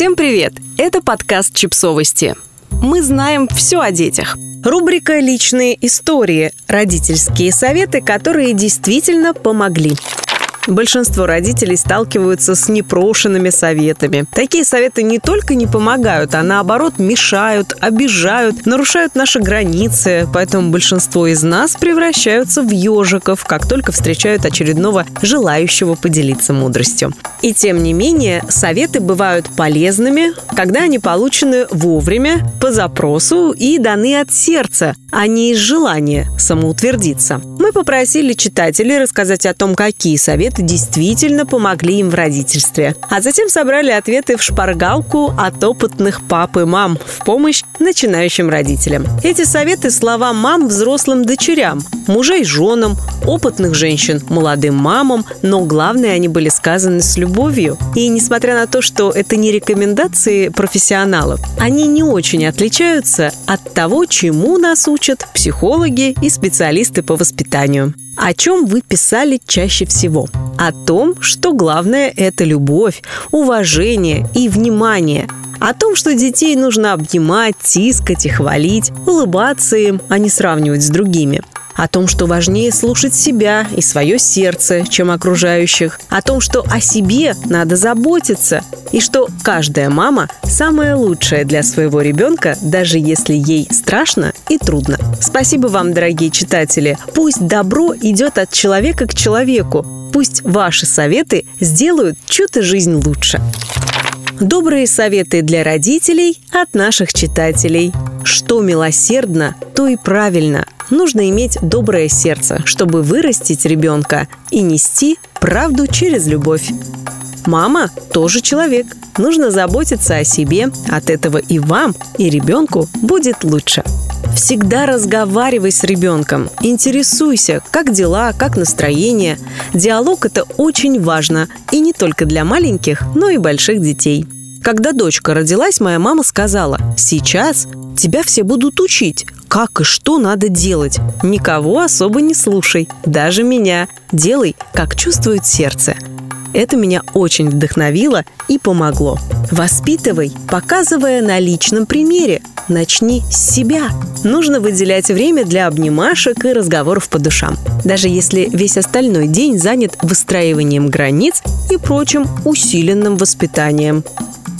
Всем привет! Это подкаст «Чипсовости». Мы знаем все о детях. Рубрика «Личные истории» – родительские советы, которые действительно помогли. Большинство родителей сталкиваются с непрошенными советами. Такие советы не только не помогают, а наоборот мешают, обижают, нарушают наши границы. Поэтому большинство из нас превращаются в ежиков, как только встречают очередного желающего поделиться мудростью. И тем не менее, советы бывают полезными, когда они получены вовремя, по запросу и даны от сердца, а не из желания самоутвердиться. Мы попросили читателей рассказать о том, какие советы действительно помогли им в родительстве. А затем собрали ответы в шпаргалку от опытных пап и мам в помощь начинающим родителям. Эти советы – слова мам взрослым дочерям, мужей женам, опытных женщин, молодым мамам, но главное, они были сказаны с любовью. И несмотря на то, что это не рекомендации профессионалов, они не очень отличаются от того, чему нас учат психологи и специалисты по воспитанию. О чем вы писали чаще всего? О том, что главное – это любовь, уважение и внимание. О том, что детей нужно обнимать, тискать и хвалить, улыбаться им, а не сравнивать с другими. О том, что важнее слушать себя и свое сердце, чем окружающих. О том, что о себе надо заботиться. И что каждая мама самая лучшая для своего ребенка, даже если ей страшно и трудно. Спасибо вам, дорогие читатели. Пусть добро идет от человека к человеку. Пусть ваши советы сделают чью-то жизнь лучше. Добрые советы для родителей от наших читателей. Что милосердно, то и правильно. Нужно иметь доброе сердце, чтобы вырастить ребенка и нести правду через любовь. Мама тоже человек. Нужно заботиться о себе. От этого и вам, и ребенку будет лучше. Всегда разговаривай с ребенком, интересуйся, как дела, как настроение. Диалог – это очень важно, и не только для маленьких, но и больших детей. Когда дочка родилась, моя мама сказала: «Сейчас тебя все будут учить, как и что надо делать. Никого особо не слушай, даже меня. Делай, как чувствует сердце». Это меня очень вдохновило и помогло. Воспитывай, показывая на личном примере. Начни с себя. Нужно выделять время для обнимашек и разговоров по душам. Даже если весь остальной день занят выстраиванием границ и прочим усиленным воспитанием.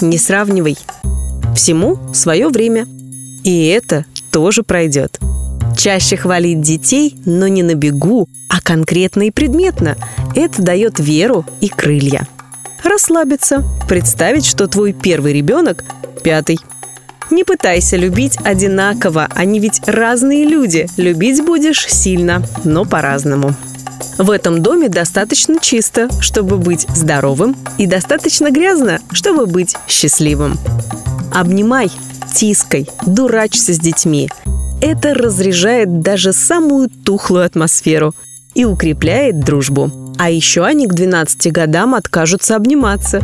Не сравнивай. Всему свое время. И это тоже пройдет. Чаще хвалить детей, но не на бегу, а конкретно и предметно. Это дает веру и крылья. Расслабиться. Представить, что твой первый ребенок – пятый. Не пытайся любить одинаково, они ведь разные люди. Любить будешь сильно, но по-разному. В этом доме достаточно чисто, чтобы быть здоровым, и достаточно грязно, чтобы быть счастливым. Обнимай, тискай, дурачься с детьми. Это разряжает даже самую тухлую атмосферу и укрепляет дружбу. А еще они к 12 годам откажутся обниматься.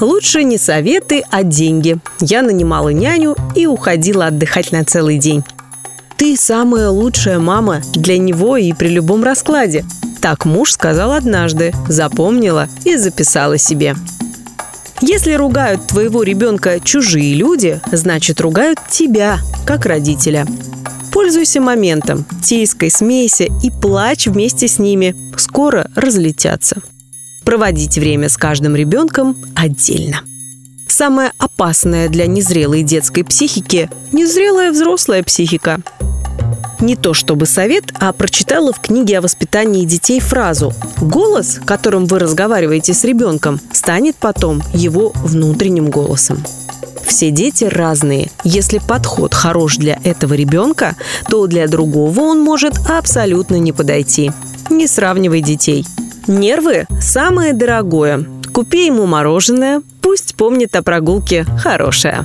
Лучше не советы, а деньги. Я нанимала няню и уходила отдыхать на целый день. Ты самая лучшая мама для него и при любом раскладе. Так муж сказал однажды, запомнила и записала себе. Если ругают твоего ребенка чужие люди, значит, ругают тебя, как родителя. Пользуйся моментом, тискай, смейся и плачь вместе с ними. Скоро разлетятся. Проводить время с каждым ребенком отдельно. Самое опасное для незрелой детской психики – незрелая взрослая психика. Не то чтобы совет, а прочитала в книге о воспитании детей фразу: «Голос, которым вы разговариваете с ребенком, станет потом его внутренним голосом». Все дети разные. Если подход хорош для этого ребенка, то для другого он может абсолютно не подойти. Не сравнивай детей. Нервы – самое дорогое. Купи ему мороженое, пусть помнит о прогулке «Хорошая».